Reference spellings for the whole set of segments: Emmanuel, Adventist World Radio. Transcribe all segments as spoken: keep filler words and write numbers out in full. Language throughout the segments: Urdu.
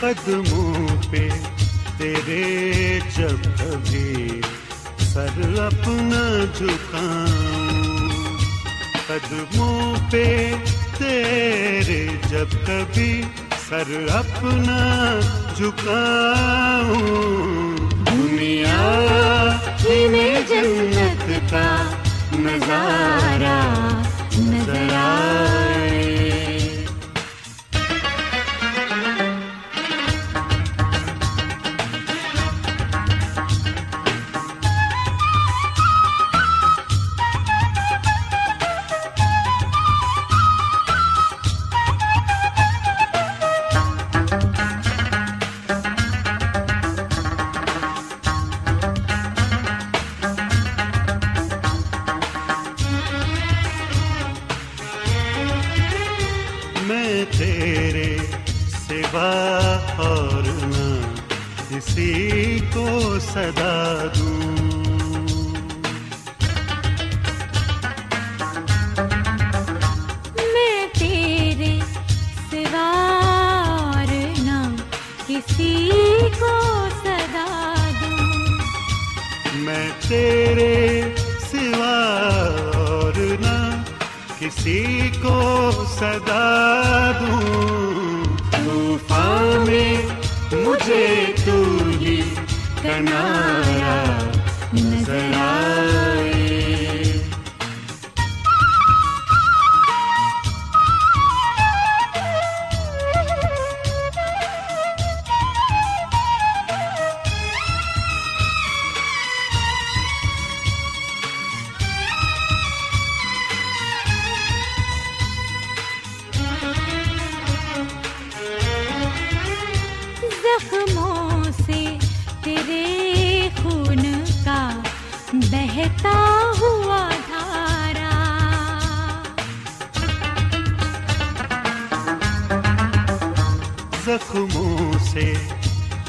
قدموں پہ تیرے جب کبھی سر اپنا جھکاؤں، قدموں پہ تیرے جب کبھی سر اپنا جھکاؤں، دنیا میں جنت کا نظارہ نظر آئے۔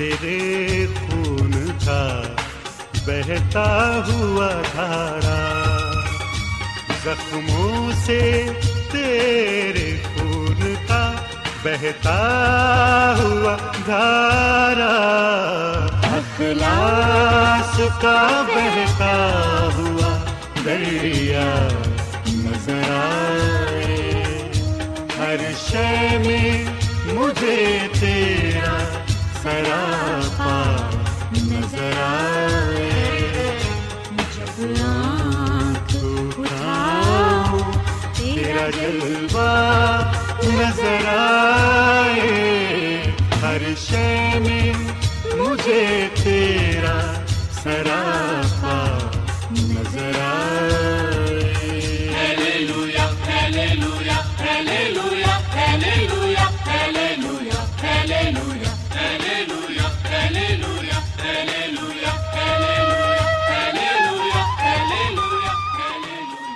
میرے خون کا بہتا ہوا دھارا، زخموں سے تیرے خون کا بہتا ہوا دھارا، اخلاص کا بہتا ہوا دریا نظر آئے، ہر شے میں مجھے تیرا سراپا نظر آئے، جب آنکھ اٹھاؤں تیرا جلوہ نظر آئے، ہر شے میں مجھے تیرا سراپا نظر آئے۔ ہیلیلویا ہیلیلویا ہیلیلویا ہیلیلویا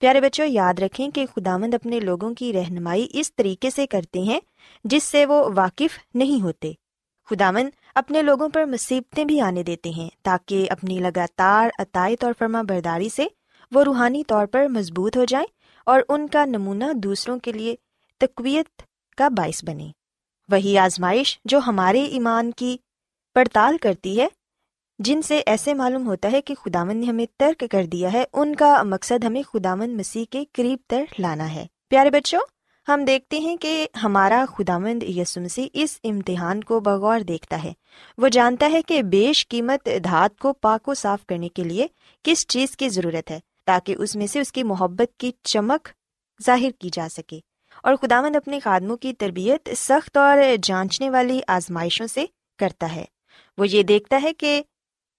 پیارے بچوں، یاد رکھیں کہ خداوند اپنے لوگوں کی رہنمائی اس طریقے سے کرتے ہیں جس سے وہ واقف نہیں ہوتے۔ خداوند اپنے لوگوں پر مصیبتیں بھی آنے دیتے ہیں تاکہ اپنی لگاتار اطاعت اور فرما برداری سے وہ روحانی طور پر مضبوط ہو جائیں اور ان کا نمونہ دوسروں کے لیے تقویت کا باعث بنے۔ وہی آزمائش جو ہمارے ایمان کی پڑتال کرتی ہے، جن سے ایسے معلوم ہوتا ہے کہ خداوند نے ہمیں ترک کر دیا ہے، ان کا مقصد ہمیں خداوند مسیح کے قریب تر لانا ہے۔ پیارے بچوں، ہم دیکھتے ہیں کہ ہمارا خداوند یسوع مسیح اس امتحان کو بغور دیکھتا ہے۔ وہ جانتا ہے کہ بیش قیمت دھات کو پاک و صاف کرنے کے لیے کس چیز کی ضرورت ہے تاکہ اس میں سے اس کی محبت کی چمک ظاہر کی جا سکے، اور خداوند اپنے خادموں کی تربیت سخت اور جانچنے والی آزمائشوں سے کرتا ہے۔ وہ یہ دیکھتا ہے کہ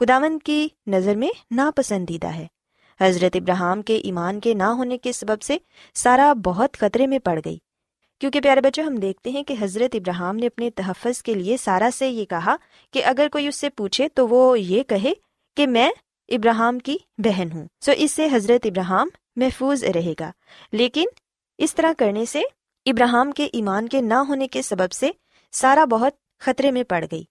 خداوند کی نظر میں ناپسندیدہ ہے۔ حضرت ابراہیم کے ایمان کے نہ ہونے کے سبب سے سارہ بہت خطرے میں پڑ گئی، کیونکہ پیارے بچوں، ہم دیکھتے ہیں کہ حضرت ابراہیم نے اپنے تحفظ کے لیے سارہ سے یہ کہا کہ اگر کوئی اس سے پوچھے تو وہ یہ کہے کہ میں ابراہیم کی بہن ہوں، سو اس سے حضرت ابراہیم محفوظ رہے گا۔ لیکن اس طرح کرنے سے ابراہیم کے ایمان کے نہ ہونے کے سبب سے سارہ بہت خطرے میں پڑ گئی۔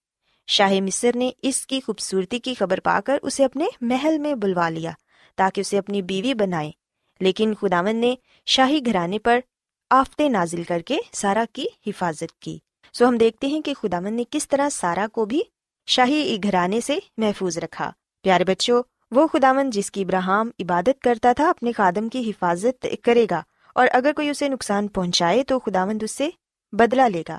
شاہ مصر نے اس کی خوبصورتی کی خبر پا کر اسے اپنے محل میں بلوا لیا تاکہ اسے اپنی بیوی بنائے، لیکن خداوند نے شاہی گھرانے پر آفتیں نازل کر کے سارا کی حفاظت کی۔ سو ہم دیکھتے ہیں کہ خداوند نے کس طرح سارا کو بھی شاہی گھرانے سے محفوظ رکھا۔ پیارے بچوں، وہ خداوند جس کی ابراہیم عبادت کرتا تھا اپنے خادم کی حفاظت کرے گا، اور اگر کوئی اسے نقصان پہنچائے تو خداوند اس سے بدلہ لے گا۔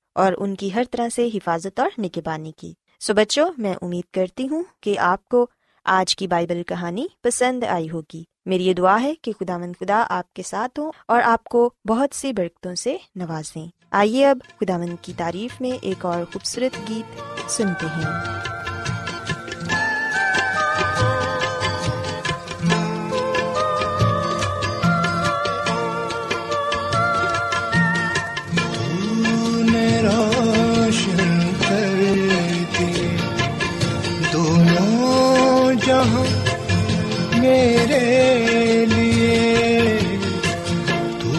اور ان کی ہر طرح سے حفاظت اور نگہبانی کی۔ سو so, بچوں، میں امید کرتی ہوں کہ آپ کو آج کی بائبل کہانی پسند آئی ہوگی۔ میری یہ دعا ہے کہ خداوند خدا آپ کے ساتھ ہوں اور آپ کو بہت سی برکتوں سے نوازیں۔ آئیے اب خداوند کی تعریف میں ایک اور خوبصورت گیت سنتے ہیں۔ میرے لیے تو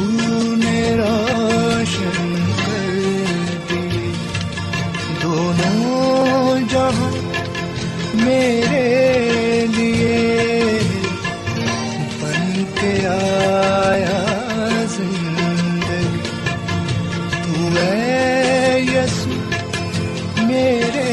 نے روشن کر دی دونوں جہاں میرے لیے، بن کے آیا زندگی تو اے یسوع میرے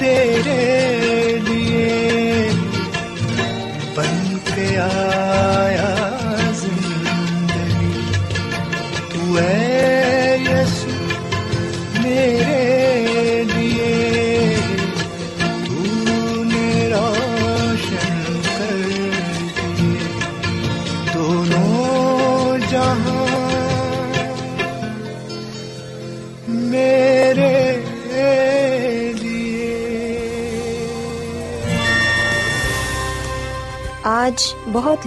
تیرے لیے جہاں میرے لیے۔ آج بہت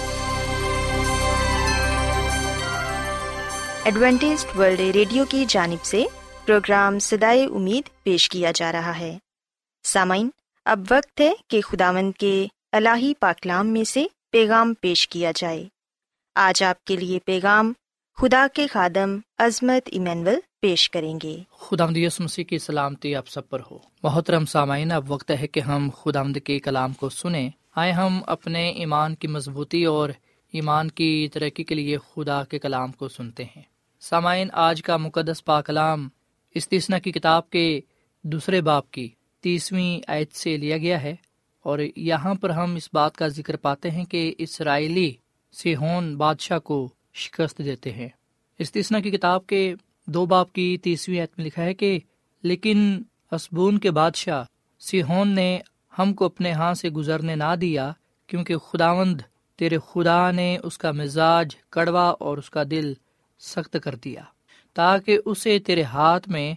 ایڈوینٹسٹ ورلڈ ریڈیو کی جانب سے پروگرام صدائے امید پیش کیا جا رہا ہے۔ سامعین، اب وقت ہے کہ خداوند کے الہی پاکلام میں سے پیغام پیش کیا جائے۔ آج آپ کے لیے پیغام خدا کے خادم عظمت ایمینول پیش کریں گے۔ خداوند یسوع مسیح کی سلامتی آپ سب پر ہو۔ محترم سامعین، اب وقت ہے کہ ہم خداوند کے کلام کو سنیں۔ آئے ہم اپنے ایمان کی مضبوطی اور ایمان کی ترقی کے لیے خدا کے کلام کو سنتے ہیں۔ سامعین، آج کا مقدس پاک کلام استثنا کی کتاب کے دوسرے باب کی تیسویں آیت سے لیا گیا ہے، اور یہاں پر ہم اس بات کا ذکر پاتے ہیں کہ اسرائیلی سیہون بادشاہ کو شکست دیتے ہیں۔ استثنا کی کتاب کے دو باب کی تیسویں آیت میں لکھا ہے کہ لیکن اسبون کے بادشاہ سیہون نے ہم کو اپنے ہاں سے گزرنے نہ دیا، کیونکہ خداوند تیرے خدا نے اس کا مزاج کڑوا اور اس کا دل سخت کر دیا، تاکہ اسے تیرے ہاتھ میں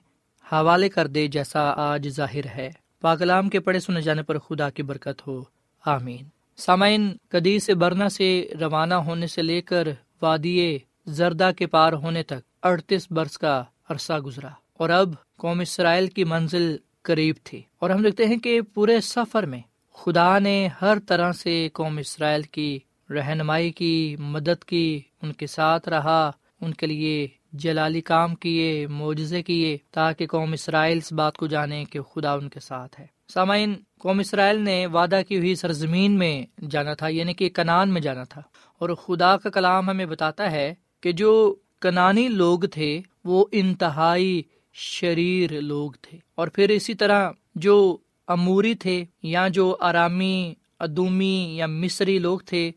حوالے کر دے، جیسا آج ظاہر ہے۔ پاکلام کے پڑھے سنے جانے پر خدا کی برکت ہو، آمین۔ سامعین، قدیس برنا سے روانہ ہونے سے لے کر وادی زردہ کے پار ہونے تک اڑتیس برس کا عرصہ گزرا، اور اب قوم اسرائیل کی منزل قریب تھی، اور ہم دیکھتے ہیں کہ پورے سفر میں خدا نے ہر طرح سے قوم اسرائیل کی رہنمائی کی، مدد کی، ان کے ساتھ رہا، ان کے لیے جلالی کام کیے، معجزے کیے، تاکہ قوم اسرائیل اس بات کو جانے کہ خدا ان کے ساتھ ہے۔ سامعین، قوم اسرائیل نے وعدہ کی ہوئی سرزمین میں جانا تھا، یعنی کہ کنعان میں جانا تھا، اور خدا کا کلام ہمیں بتاتا ہے کہ جو کنانی لوگ تھے وہ انتہائی شریر لوگ تھے، اور پھر اسی طرح جو اموری تھے یا جو آرامی، ادومی یا مصری لوگ تھے،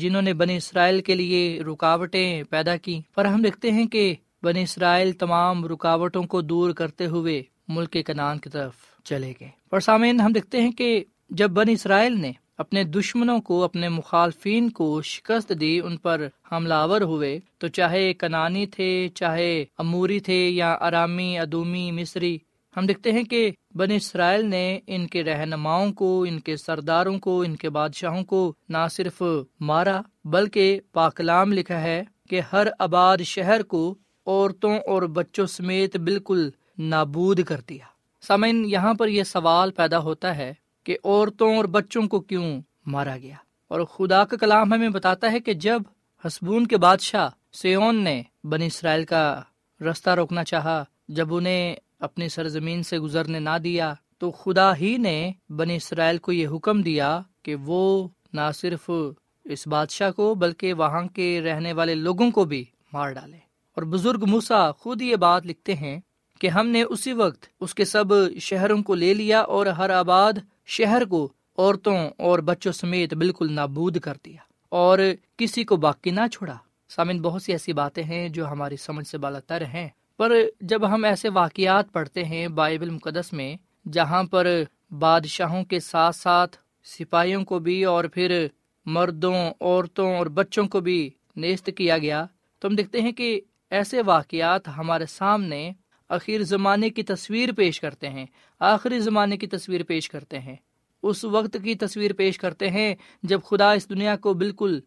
جنہوں نے بنی اسرائیل کے لیے رکاوٹیں پیدا کی، پر ہم دیکھتے ہیں کہ بنی اسرائیل تمام رکاوٹوں کو دور کرتے ہوئے ملک کنعان کی طرف چلے گئے۔ اور سامعین، ہم دیکھتے ہیں کہ جب بنی اسرائیل نے اپنے دشمنوں کو، اپنے مخالفین کو شکست دی، ان پر حملہ آور ہوئے، تو چاہے کنانی تھے، چاہے اموری تھے، یا آرامی، ادومی، مصری، ہم دیکھتے ہیں کہ بنی اسرائیل نے ان کے رہنماؤں کو، ان کے سرداروں کو، ان کے بادشاہوں کو نہ صرف مارا، بلکہ پاک کلام لکھا ہے کہ ہر آباد شہر کو عورتوں اور بچوں سمیت بالکل نابود کر دیا۔ سامعین، یہاں پر یہ سوال پیدا ہوتا ہے کہ عورتوں اور بچوں کو کیوں مارا گیا؟ اور خدا کا کلام ہمیں بتاتا ہے کہ جب حسبون کے بادشاہ سیون نے بنی اسرائیل کا رستہ روکنا چاہا، جب انہیں اپنی سرزمین سے گزرنے نہ دیا، تو خدا ہی نے بنی اسرائیل کو یہ حکم دیا کہ وہ نہ صرف اس بادشاہ کو بلکہ وہاں کے رہنے والے لوگوں کو بھی مار ڈالے۔ اور بزرگ موسیٰ خود یہ بات لکھتے ہیں کہ ہم نے اسی وقت اس کے سب شہروں کو لے لیا اور ہر آباد شہر کو عورتوں اور بچوں سمیت بالکل نابود کر دیا، اور کسی کو باقی نہ چھوڑا۔ سامعین، بہت سی ایسی باتیں ہیں جو ہماری سمجھ سے بالاتر ہیں، پر جب ہم ایسے واقعات پڑھتے ہیں بائبل مقدس میں جہاں پر بادشاہوں کے ساتھ ساتھ سپاہیوں کو بھی اور پھر مردوں، عورتوں اور بچوں کو بھی نیست کیا گیا، تو ہم دیکھتے ہیں کہ ایسے واقعات ہمارے سامنے آخر زمانے کی تصویر پیش کرتے ہیں، آخری زمانے کی تصویر پیش کرتے ہیں، اس وقت کی تصویر پیش کرتے ہیں جب خدا اس دنیا کو بالکل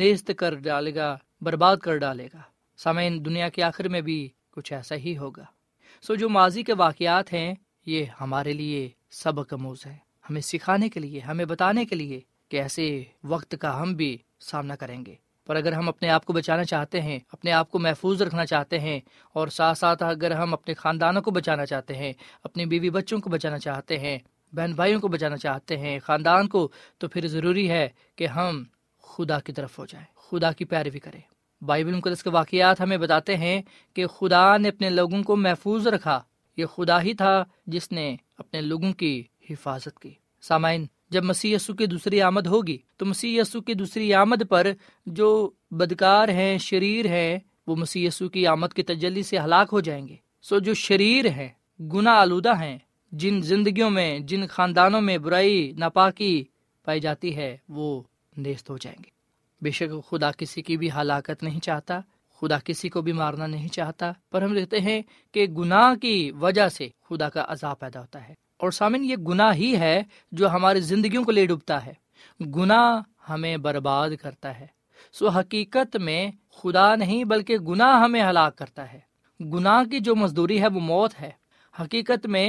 نیست کر ڈالے گا، برباد کر ڈالے گا۔ سامعین، دنیا کے آخر میں بھی کچھ ایسا ہی ہوگا۔ سو so, جو ماضی کے واقعات ہیں یہ ہمارے لیے سبق آموز ہے، ہمیں سکھانے کے لیے، ہمیں بتانے کے لیے کہ ایسے وقت کا ہم بھی سامنا کریں گے۔ پر اگر ہم اپنے آپ کو بچانا چاہتے ہیں، اپنے آپ کو محفوظ رکھنا چاہتے ہیں، اور ساتھ ساتھ اگر ہم اپنے خاندانوں کو بچانا چاہتے ہیں، اپنی بیوی بچوں کو بچانا چاہتے ہیں، بہن بھائیوں کو بچانا چاہتے ہیں، خاندان کو، تو پھر ضروری ہے کہ ہم خدا کی طرف ہو جائیں، خدا کی پیروی کریں۔ بائبل مقدس کے واقعات ہمیں بتاتے ہیں کہ خدا نے اپنے لوگوں کو محفوظ رکھا، یہ خدا ہی تھا جس نے اپنے لوگوں کی حفاظت کی۔ سامعین، جب مسیح یسوع کی دوسری آمد ہوگی تو مسیح یسوع کی دوسری آمد پر جو بدکار ہیں، شریر ہیں، وہ مسیح یسوع کی آمد کی تجلی سے ہلاک ہو جائیں گے۔ سو جو شریر ہیں، گناہ آلودہ ہیں، جن زندگیوں میں، جن خاندانوں میں برائی، ناپاکی پائی جاتی ہے، وہ نیست ہو جائیں گے۔ بے شک خدا کسی کی بھی ہلاکت نہیں چاہتا، خدا کسی کو بھی مارنا نہیں چاہتا، پر ہم دیکھتے ہیں کہ گناہ کی وجہ سے خدا کا عذاب پیدا ہوتا ہے۔ اور سامن، یہ گناہ ہی ہے جو ہماری زندگیوں کو لے ڈوبتا ہے، گناہ ہمیں برباد کرتا ہے۔ سو حقیقت میں خدا نہیں بلکہ گناہ ہمیں ہلاک کرتا ہے۔ گناہ کی جو مزدوری ہے وہ موت ہے۔ حقیقت میں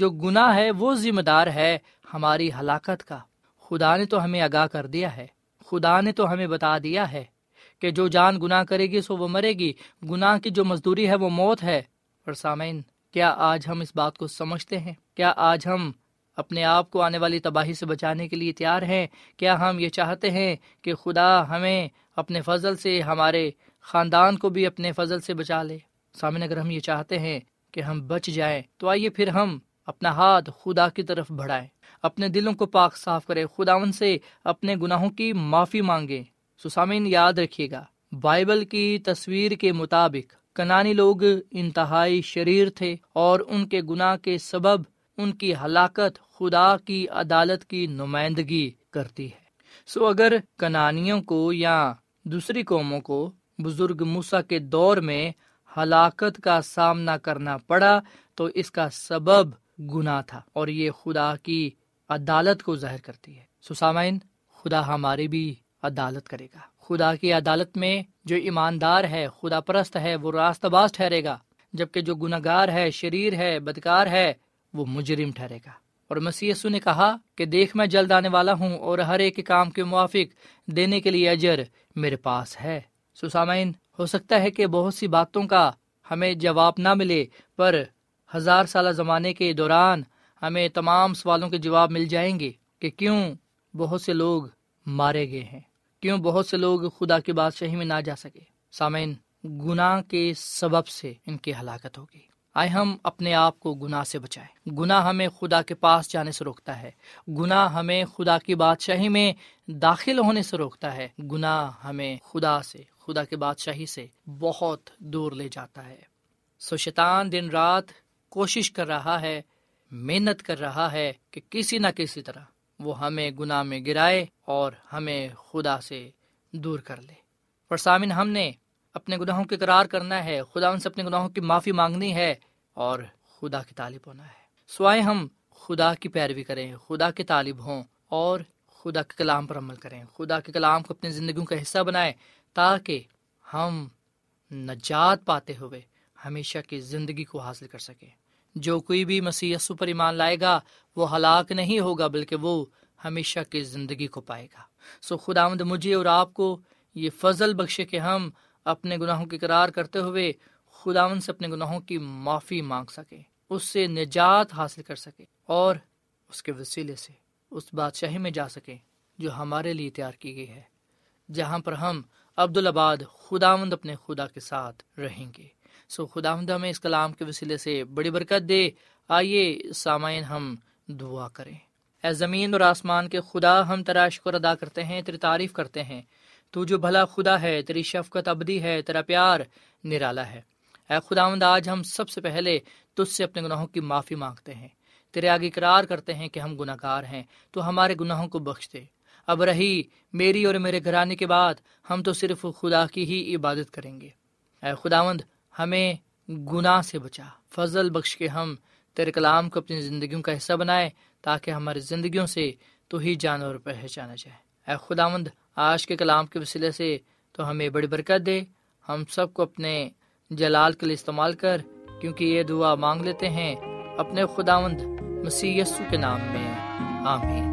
جو گناہ ہے وہ ذمہ دار ہے ہماری ہلاکت کا۔ خدا نے تو ہمیں آگاہ کر دیا ہے، خدا نے تو ہمیں بتا دیا ہے کہ جو جان گناہ کرے گی سو وہ مرے گی، گناہ کی جو مزدوری ہے وہ موت ہے۔ اور سامعین، کیا آج ہم اس بات کو سمجھتے ہیں؟ کیا آج ہم اپنے آپ کو آنے والی تباہی سے بچانے کے لیے تیار ہیں؟ کیا ہم یہ چاہتے ہیں کہ خدا ہمیں اپنے فضل سے، ہمارے خاندان کو بھی اپنے فضل سے بچا لے؟ سامعین، اگر ہم یہ چاہتے ہیں کہ ہم بچ جائیں تو آئیے پھر ہم اپنا ہاتھ خدا کی طرف بڑھائیں، اپنے دلوں کو پاک صاف کریں، خداوند سے اپنے گناہوں کی معافی مانگیں۔ سو سامعین، یاد رکھیے گا، بائبل کی تصویر کے مطابق کنانی لوگ انتہائی شریر تھے، اور ان کے گناہ کے سبب ان کی ہلاکت خدا کی عدالت کی نمائندگی کرتی ہے۔ سو اگر کنانیوں کو یا دوسری قوموں کو بزرگ موسیٰ کے دور میں ہلاکت کا سامنا کرنا پڑا تو اس کا سبب گناہ تھا، اور یہ خدا کی عدالت کو ظاہر کرتی ہے۔ سو سامعین، خدا ہماری بھی عدالت کرے گا۔ خدا کی عدالت میں جو ایماندار ہے، خدا پرست ہے، وہ راستہ باز ٹھہرے گا، جبکہ جو گنہگار ہے، شریر ہے، بدکار ہے، وہ مجرم ٹھہرے گا۔ اور مسیح یسوع نے کہا کہ دیکھ میں جلد آنے والا ہوں، اور ہر ایک کام کے موافق دینے کے لیے اجر میرے پاس ہے۔ سو سامعین، ہو سکتا ہے کہ بہت سی باتوں کا ہمیں جواب نہ ملے، پر ہزار سالہ زمانے کے دوران ہمیں تمام سوالوں کے جواب مل جائیں گے کہ کیوں بہت سے لوگ مارے گئے ہیں، کیوں بہت سے لوگ خدا کی بادشاہی میں نہ جا سکے۔ سامعین، گناہ کے سبب سے ان کی ہلاکت ہوگی۔ آئے ہم اپنے آپ کو گناہ سے بچائیں۔ گناہ ہمیں خدا کے پاس جانے سے روکتا ہے، گناہ ہمیں خدا کی بادشاہی میں داخل ہونے سے روکتا ہے، گناہ ہمیں خدا سے، خدا کی بادشاہی سے بہت دور لے جاتا ہے۔ سو شیطان دن رات کوشش کر رہا ہے، محنت کر رہا ہے کہ کسی نہ کسی طرح وہ ہمیں گناہ میں گرائے اور ہمیں خدا سے دور کر لے۔ پر سامن، ہم نے اپنے گناہوں کے اقرار کرنا ہے، خدا ان سے اپنے گناہوں کی معافی مانگنی ہے اور خدا کی طالب ہونا ہے۔ سوائے ہم خدا کی پیروی کریں، خدا کے طالب ہوں، اور خدا کے کلام پر عمل کریں، خدا کے کلام کو اپنی زندگیوں کا حصہ بنائیں، تاکہ ہم نجات پاتے ہوئے ہمیشہ کی زندگی کو حاصل کر سکیں۔ جو کوئی بھی مسیح یسوع پر ایمان لائے گا وہ ہلاک نہیں ہوگا، بلکہ وہ ہمیشہ کی زندگی کو پائے گا۔ سو خداوند مجھے اور آپ کو یہ فضل بخشے کہ ہم اپنے گناہوں کی اقرار کرتے ہوئے خداوند سے اپنے گناہوں کی معافی مانگ سکیں، اس سے نجات حاصل کر سکیں، اور اس کے وسیلے سے اس بادشاہی میں جا سکیں جو ہمارے لیے تیار کی گئی ہے، جہاں پر ہم عبدالآباد خداوند اپنے خدا کے ساتھ رہیں گے۔ سو خداوند ہمیں اس کلام کے وسیلے سے بڑی برکت دے۔ آئیے سامعین ہم دعا کریں۔ اے زمین اور آسمان کے خدا، ہم تیرا شکر ادا کرتے ہیں، تیری تعریف کرتے ہیں۔ تو جو بھلا خدا ہے، تیری شفقت ابدی ہے، تیرا پیار نرالا ہے۔ اے خداوند، آج ہم سب سے پہلے تجھ سے اپنے گناہوں کی معافی مانگتے ہیں، تیرے آگے اقرار کرتے ہیں کہ ہم گناہ گار ہیں، تو ہمارے گناہوں کو بخش دے۔ اب رہی میری اور میرے گھرانے کے بعد، ہم تو صرف خدا کی ہی عبادت کریں گے۔ اے خداوند، ہمیں گناہ سے بچا، فضل بخش کے ہم تیرے کلام کو اپنی زندگیوں کا حصہ بنائے، تاکہ ہماری زندگیوں سے تو ہی جانور پہچانا جائے۔ اے خداوند، آج کے کلام کے وسیلے سے تو ہمیں بڑی برکت دے، ہم سب کو اپنے جلال کے لیے استعمال کر، کیونکہ یہ دعا مانگ لیتے ہیں اپنے خداوند مسیح یسوع کے نام میں، آمین۔